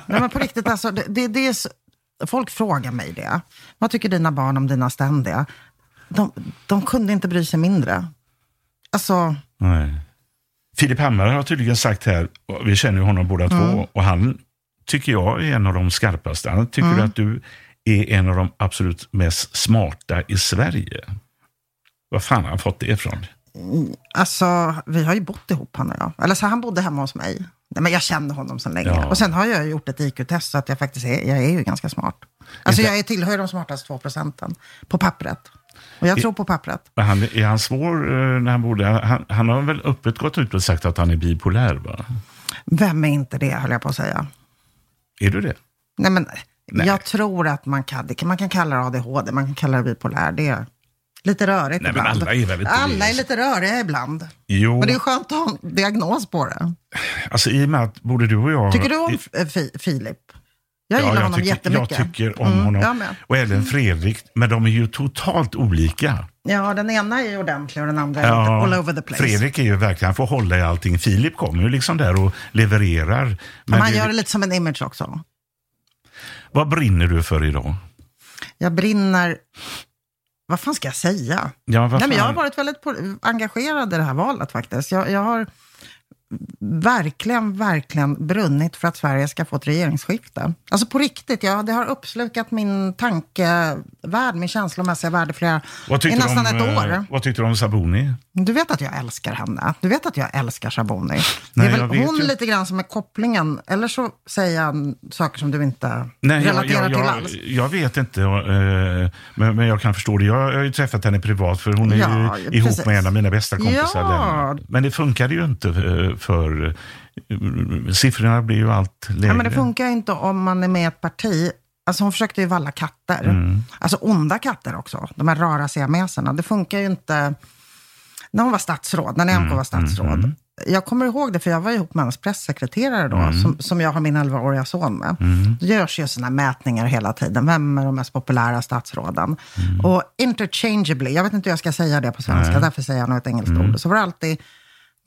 Nej, men på riktigt, alltså, det är så, folk frågar mig det. Vad tycker dina barn om dina ständiga? De kunde inte bry sig mindre. Alltså... Nej. Filip Hammare har tydligen sagt här, vi känner ju honom båda två, och han tycker jag är en av de skarpaste. Han tycker att du är en av de absolut mest smarta i Sverige. Vad fan har han fått det ifrån? Alltså, vi har ju bott ihop, han och jag. Eller så han bodde hemma hos mig. Nej, men jag kände honom sedan länge. Ja. Och sen har jag gjort ett IQ-test så att jag faktiskt är ju ganska smart. Alltså jag tillhör de smartaste 2% på pappret. Och jag tror på pappret. Är han svår när han bodde? Han har väl öppet gått ut och sagt att han är bipolär, va? Vem är inte det, höll jag på att säga. Är du det? Nej, men jag tror att man kan kalla det ADHD, man kan kalla det bipolär, det är... Lite rörigt. Nej, ibland. Men alla är lite röriga ibland. Jo. Men det är skönt att ha en diagnos på det. Alltså i och med att både du och jag... Tycker du om Filip? Jag gillar honom jättemycket. Jag tycker om honom. Och även Fredrik. Men de är ju totalt olika. Ja, den ena är ju ordentlig och den andra är lite all over the place. Fredrik är ju verkligen, han får hålla i allting. Filip kommer ju liksom där och levererar. Men han gör det lite som en image också. Vad brinner du för idag? Jag brinner... Vad fan ska jag säga? Ja, nej, men jag har varit väldigt engagerad i det här valet faktiskt. Jag har verkligen, verkligen brunnit för att Sverige ska få ett regeringsskifte. Alltså på riktigt, ja, det har uppslukat min tankevärld, min känslomässiga värld i nästan ett år. Vad tyckte du om Sabuni? Du vet att jag älskar henne. Du vet att jag älskar Sabuni. Nej, det är väl hon lite grann som är kopplingen. Eller så säger jag saker som du inte relaterar till alls. Jag vet inte, men jag kan förstå det. Jag har ju träffat henne privat, för hon är ju ihop med en av mina bästa kompisar. Ja. Men det funkade ju inte för siffrorna blir ju allt lägre. Ja, men det funkar ju inte om man är med i ett parti. Alltså hon försökte ju valla katter. Mm. Alltså onda katter också. De här rara siameserna. Det funkar ju inte när hon var statsråd, när NMK var statsråd. Mm. Jag kommer ihåg det, för jag var ihop med hans presssekreterare då, som jag har min 11-åriga son med. Mm. Det görs ju sådana mätningar hela tiden. Vem är de mest populära statsråden? Mm. Och interchangeably, jag vet inte hur jag ska säga det på svenska, därför säger jag något engelskt ord. Så var det alltid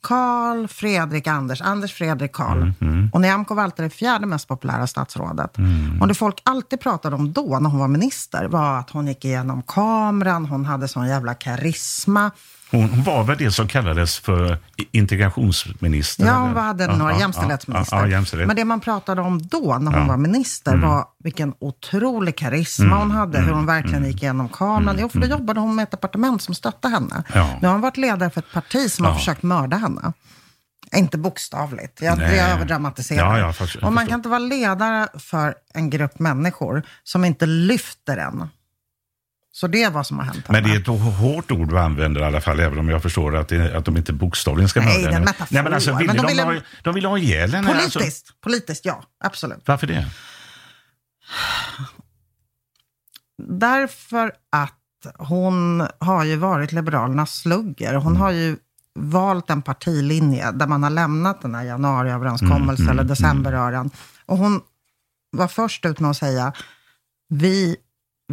Carl, Fredrik, Anders. Anders, Fredrik, Carl. Och NMK var alltid det fjärde mest populära statsrådet. Och det folk alltid pratade om då när hon var minister var att hon gick igenom kameran, hon hade sån jävla karisma. Hon var väl det som kallades för integrationsminister? Ja, hon hade några jämställdhetsminister. Men det man pratade om då när hon var minister var vilken otrolig karisma hon hade. Hur hon verkligen gick igenom kameran. Jo, för då jobbade hon med ett departement som stöttade henne. Ja. Nu har hon varit ledare för ett parti som har försökt mörda henne. Inte bokstavligt. Jag överdramatiserar. Och man kan inte vara ledare för en grupp människor som inte lyfter en. Så det är vad som har hänt. Men det är ett hårt ord vi använder i alla fall, även om jag förstår att de inte bokstavligen ska mörda henne. Nej, men alltså, de ville ha ihjäl henne. Politiskt, ja, absolut. Varför det? Därför att hon har ju varit Liberalernas slugger. Hon har ju valt en partilinje där man har lämnat den här januariöverenskommelsen eller decemberröran. Och hon var först ut med att säga vi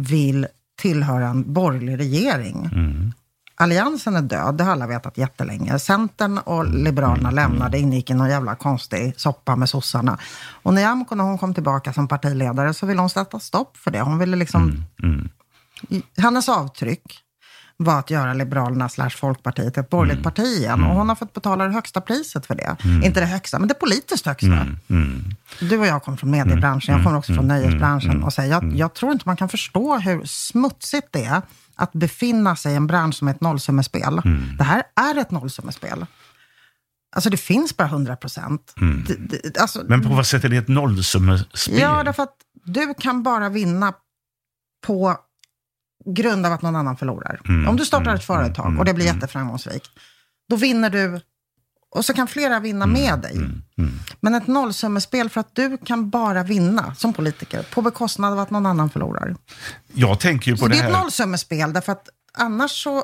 vill tillhör en borgerlig regering. Alliansen är död, det har alla vetat jättelänge. Centern och Liberalerna lämnade, ingick i någon jävla konstig soppa med sossarna. Och när hon kom tillbaka som partiledare så ville hon sätta stopp för det. Hon ville liksom... Hennes avtryck var att göra Liberalerna / Folkpartiet ett borgerligt parti igen. Och hon har fått betala det högsta priset för det. Inte det högsta, men det politiskt högsta. Du och jag kommer från mediebranschen, jag kommer också från nöjesbranschen. Och säger, jag tror inte man kan förstå hur smutsigt det är att befinna sig i en bransch som är ett nollsummespel. Det här är ett nollsummespel. Alltså det finns bara 100%. Alltså, men på vad sätt är det ett nollsummespel? Ja, därför att du kan bara vinna på grund av att någon annan förlorar. Om du startar ett företag och det blir jätteframgångsrikt, då vinner du och så kan flera vinna med dig. Men ett nollsummespel för att du kan bara vinna som politiker på bekostnad av att någon annan förlorar. Jag tänker ju på så det här. Det är ett nollsummespel därför att annars så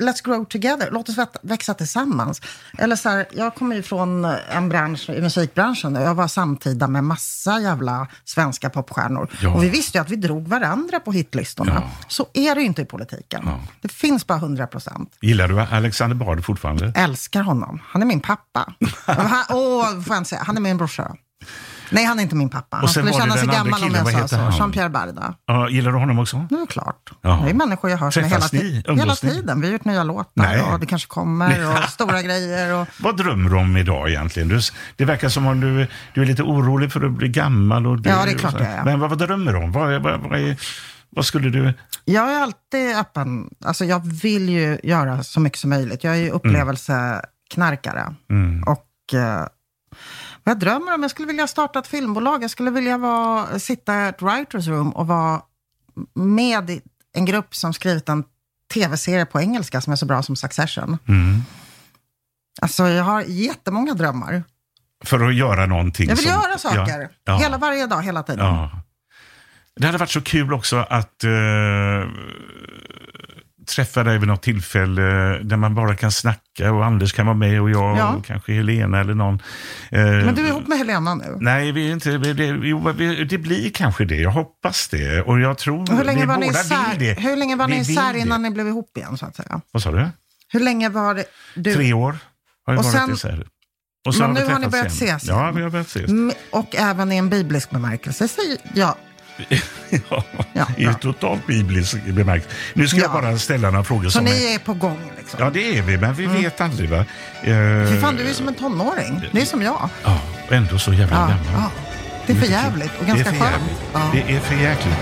let's grow together, låt oss växa tillsammans. Eller så här, jag kommer ju från en bransch i musikbranschen och jag var samtida med massa jävla svenska popstjärnor. Och vi visste ju att vi drog varandra på hitlistorna. Så är det ju inte i politiken. Det finns bara 100%. Gillar du Alexander Bard fortfarande? Älskar honom, han är min pappa. Får jag säga, han är min brorsa. Nej, han är inte min pappa. Han skulle känna sig gammal om jag sa så. Jean-Pierre Barda. Gillar du honom också? Nu är det klart. Det är människor jag hör som hela tiden. Vi har gjort nya låtar och det kanske kommer och stora grejer. Och... Vad drömmer du om idag egentligen? Det verkar som om du är lite orolig för att bli gammal. Och ja, det är klart det är. Men vad drömmer du om? Vad skulle du... Jag är alltid öppen. Alltså, jag vill ju göra så mycket som möjligt. Jag är ju upplevelseknarkare. Och... jag drömmer om, jag skulle vilja starta ett filmbolag. Jag skulle vilja sitta i ett writers room och vara med i en grupp som skrivit en tv-serie på engelska som är så bra som Succession. Alltså jag har jättemånga drömmar. För att göra någonting. Jag vill göra saker. Varje dag, hela tiden. Det hade varit så kul också att träffa dig vid något tillfälle där man bara kan snacka och Anders kan vara med och jag och kanske Helena eller någon. Men du är ihop med Helena nu? Nej, vi är inte. Det blir kanske det. Jag hoppas det. Och jag tror... Hur länge var ni isär? Hur länge var ni isär innan ni blev ihop igen så att säga? Vad sa du? Hur länge var det? 3 år har jag varit isär. Och men nu har ni börjat ses. Ja, vi har börjat ses. Och även i en biblisk bemärkelse. Ja. I totalt biblisk bemärkt. Nu ska jag bara ställa några frågor. Så ni är på gång liksom? Ja, det är vi, men vi vet aldrig, va? Fy fan, du är som en tonåring. Det är som jag. Ja, och ändå så jävla gammal. Ja. Det är för jävligt och ganska skönt. Ja. Det är för jäkligt.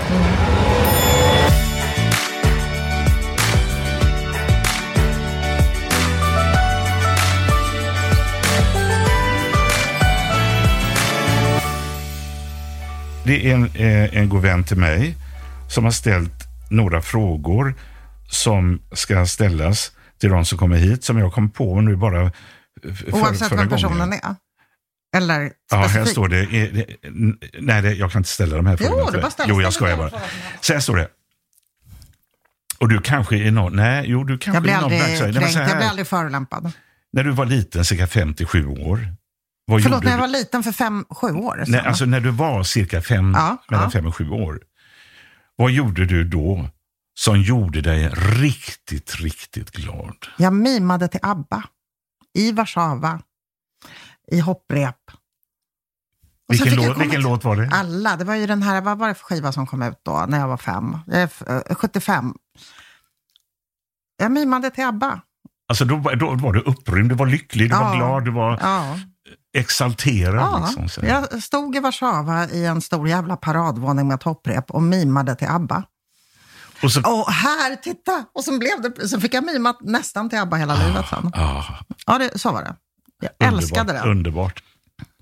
Det är en god vän till mig som har ställt några frågor som ska ställas till de som kommer hit, som jag kom på nu bara oavsett vad personen är. Eller ja, här står det. Nej, jag kan inte ställa de här frågorna. Jo, jag skojar bara. Så här står det. Och du kanske är någon... Nej, jo, du kanske är någon... Jag blev aldrig förolämpad. När du var liten, cirka 57 år... Förlåt, när jag var liten för 5-7 år. Nej, alltså när du var cirka 5, mellan 5 och 7 år. Vad gjorde du då som gjorde dig riktigt, riktigt glad? Jag mimade till ABBA. I Warszawa. I hopprep. Vilken låt var det? Alla. Det var ju den här, vad var det för skiva som kom ut då när jag var 5? 75. Jag mimade till ABBA. Alltså då var du upprymd, du var lycklig, du var glad, du var... Ja. Exalterad liksom. Så. Jag stod i Warszawa i en stor jävla paradvåning med topprep och mimade till ABBA. Och så... här, titta! Och så fick jag mimat nästan till ABBA hela livet sen. Så var det. Jag älskade det. Underbart.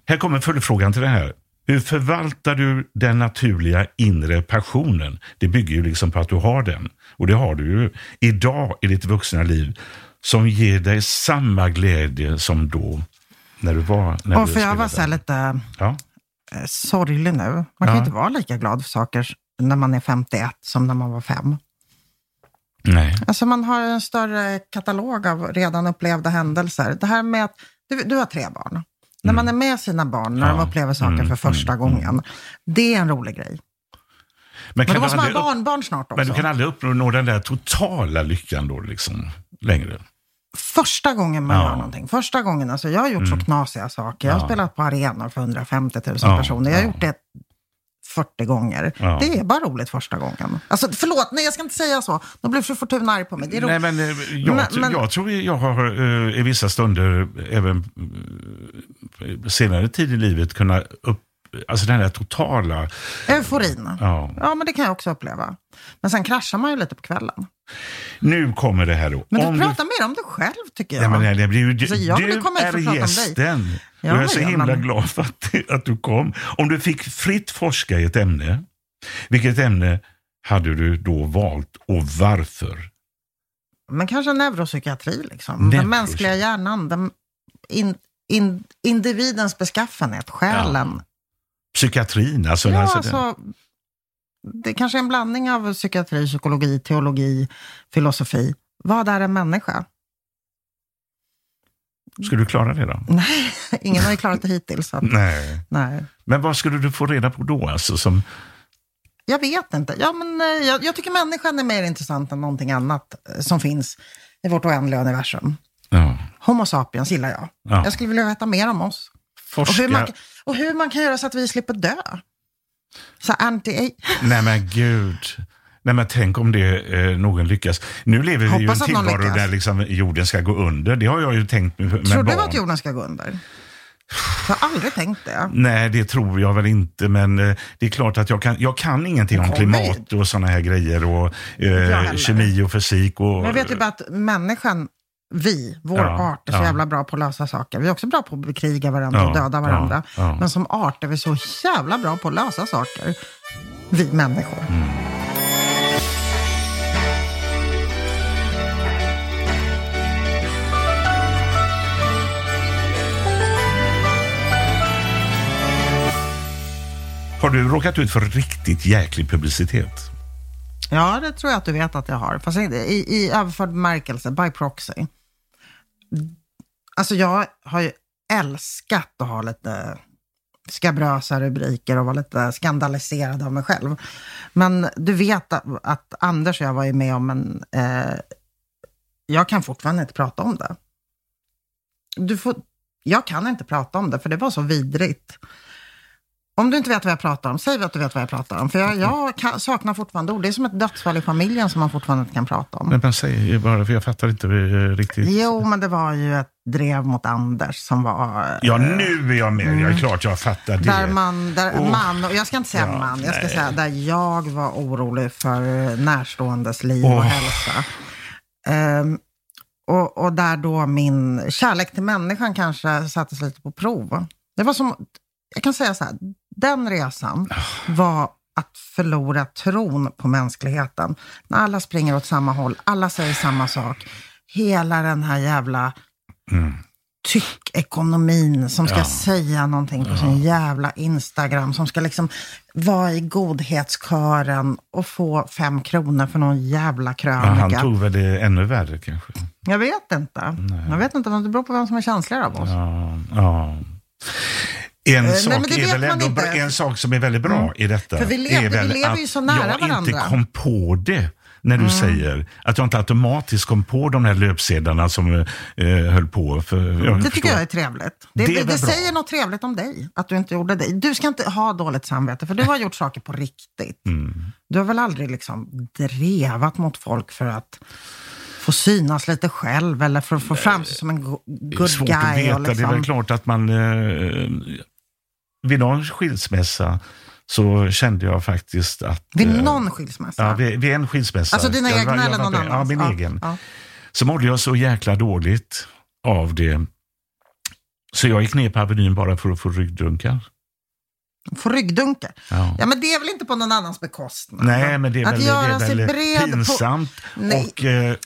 Här kommer följdfrågan till det här. Hur förvaltar du den naturliga inre passionen? Det bygger ju liksom på att du har den. Och det har du ju idag i ditt vuxna liv. Som ger dig samma glädje som då. Jag var så här lite sorglig nu. Man kan inte vara lika glad för saker när man är 51 som när man var 5. Nej. Alltså man har en större katalog av redan upplevda händelser. Det här med att du har 3 barn. När man är med sina barn, när de upplever saker för första gången. Det är en rolig grej. Men då måste man ha barnbarn snart också. Men du kan aldrig uppnå den där totala lyckan då liksom längre. Första gången man gör någonting. Första gången, alltså jag har gjort så knasiga saker. Jag har spelat på arenor för 150 000 personer. Jag har gjort det 40 gånger. Ja. Det är bara roligt första gången. Alltså förlåt, nej jag ska inte säga så. Då blir Fortuna arg på mig. Det är roligt. Nej, men jag tror jag har i vissa stunder även senare tid i livet kunnat alltså den här totala... euforin. Ja, men det kan jag också uppleva. Men sen kraschar man ju lite på kvällen. Nu kommer det här då. Men du pratar mer om dig själv tycker jag. Nej, men det blir ju... Du är gästen. Jag är så himla glad för att du kom. Om du fick fritt forska i ett ämne, vilket ämne hade du då valt och varför? Men kanske neuropsykiatri liksom. Den mänskliga hjärnan, den individens beskaffenhet, själen. Ja. Psykiatrin, alltså. Ja, alltså det kanske är en blandning av psykiatri, psykologi, teologi, filosofi. Vad är en människa? Skulle du klara det då? Nej, ingen har ju klarat det hittills. Så. Nej. Men vad skulle du få reda på då? Alltså, som... Jag vet inte. Ja, men jag tycker människan är mer intressant än någonting annat som finns i vårt oändliga universum. Ja. Homo sapiens gillar jag. Ja. Jag skulle vilja veta mer om oss. Forska... Och hur man kan göra så att vi slipper dö. Så anti-age. Nej men gud. Nej men tänk om det någon lyckas. Nu lever vi ju en tillvaro där liksom jorden ska gå under. Det har jag ju tänkt med barn. Tror du att jorden ska gå under? Jag har aldrig tänkt det. Nej, det tror jag väl inte. Men det är klart att jag kan ingenting om klimat och sådana här grejer. Och kemi och fysik. Och, men vet du bara att människan... vår art är så jävla bra på att lösa saker. Vi är också bra på att bekriga varandra och döda varandra. Ja. Men som art är vi så jävla bra på att lösa saker. Vi människor. Mm. Har du råkat ut för riktigt jäklig publicitet? Ja, det tror jag att du vet att jag har. Fast i överförd bemärkelse, by proxy. Alltså jag har ju älskat att ha lite skabrösa rubriker och vara lite skandaliserad av mig själv. Men du vet att Anders och jag var ju med om en... jag kan fortfarande inte prata om det. Jag kan inte prata om det för det var så vidrigt. Om du inte vet vad jag pratar om, säg att du vet vad jag pratar om. För jag saknar fortfarande ord. Det är som ett dödsfall i familjen som man fortfarande inte kan prata om. Nej, men säg ju bara, för jag fattar inte riktigt. Jo, men det var ju ett drev mot Anders som var... Ja, nu är jag med. Mm. Jag är klart jag fattar det. Där man, och jag ska inte säga man. Jag ska säga där jag var orolig för närståendes liv och hälsa. Och där då min kärlek till människan kanske sattes lite på prov. Det var som... Jag kan säga så här, den resan var att förlora tron på mänskligheten. När alla springer åt samma håll, alla säger samma sak. Hela den här jävla tyckekonomin som ska säga någonting på sin jävla Instagram. Som ska liksom vara i godhetskören och få 5 kronor för någon jävla krönika. Men han tog väl det ännu värre kanske? Jag vet inte. Nej. Jag vet inte, men det beror på vem som är känsligare av oss. Ja. En sak som är väldigt bra i detta, för vi lever ju så nära att varandra. Inte kom på det när du säger att jag inte automatiskt kom på de här löpsedlarna som höll på. Det tycker jag är trevligt. Det säger något trevligt om dig, att du inte gjorde det. Du ska inte ha dåligt samvete, för du har gjort saker på riktigt. Du har väl aldrig liksom drevat mot folk för att få synas lite själv eller för att få fram sig som en good svårt guy. Att veta. Liksom. Det är väl klart att man vid någon skilsmässa så kände jag faktiskt att... Vid någon skilsmässa? Ja, vid en skilsmässa. Alltså dina egna eller någon annan? Ja, min egen. Ja. Så mådde jag så jäkla dåligt av det. Så jag gick ner på Avenyn bara för att få ryggdunkar. Få ryggdunkar. Ja, men det är väl inte på någon annans bekostnad. Nej, men det är väl, pinsamt. Nej, och,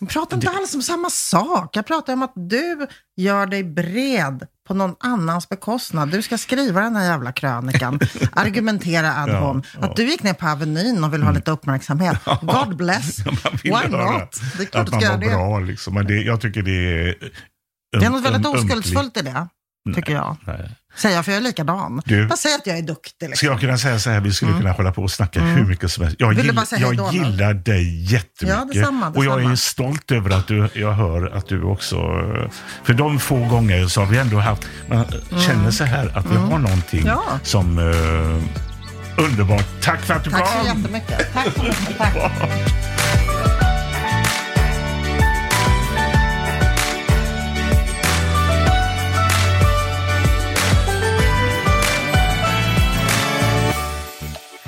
pratar inte alls om samma sak. Jag pratar om att du gör dig bred på någon annans bekostnad. Du ska skriva den här jävla krönikan. Argumentera ad hom. Att du gick ner på Avenyn och vill ha lite uppmärksamhet. God bless. Why not? Det är klart att man var bra liksom. Men jag tycker det är... det är något väldigt oskuldsfullt i det. Tycker jag. Säger jag, för jag är likadan. Vad säger att jag är duktig? Liksom. Ska jag kunna säga så här, vi skulle kunna hålla på och snacka hur mycket som helst. Jag gillar dig jättemycket. Ja, detsamma. Och jag är stolt över att jag hör att du också... För de få gånger så har vi ändå haft... Man känner så här att vi har någonting som... underbart. Tack för att du kom. Tack så jättemycket. Tack så mycket. Tack.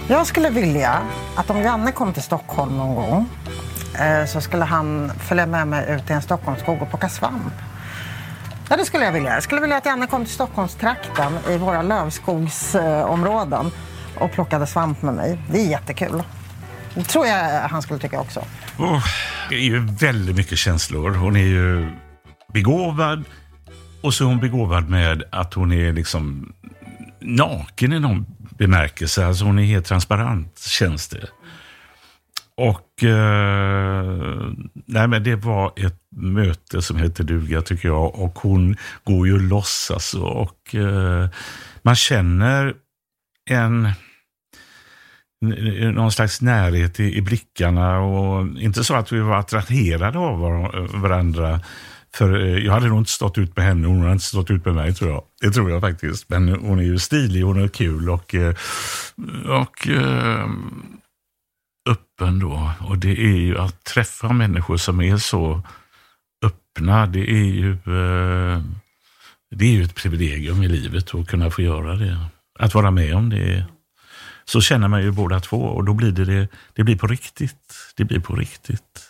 Jag skulle vilja att om Janne kom till Stockholm någon gång så skulle han följa med mig ut i en Stockholmsskog och plocka svamp. Ja, det skulle jag vilja. Jag skulle vilja att Janne kom till Stockholmstrakten i våra lövskogsområden och plockade svamp med mig. Det är jättekul. Det tror jag han skulle tycka också. Det är ju väldigt mycket känslor. Hon är ju begåvad och så är hon begåvad med att hon är liksom naken i någon bemärkelse, alltså hon är helt transparent känns det. Och nej, men det var ett möte som heter duga tycker jag, och hon går ju loss alltså, och man känner någon slags närhet i blickarna, och inte så att vi var attraherade av varandra. För jag hade nog inte stått ut med henne, hon hade inte stått ut med mig tror jag. Det tror jag faktiskt. Men hon är ju stilig, hon är kul och öppen då. Och det är ju att träffa människor som är så öppna, det är ju ett privilegium i livet att kunna få göra det. Att vara med om det. Så känner man ju båda två, och då blir det blir på riktigt. Det blir på riktigt.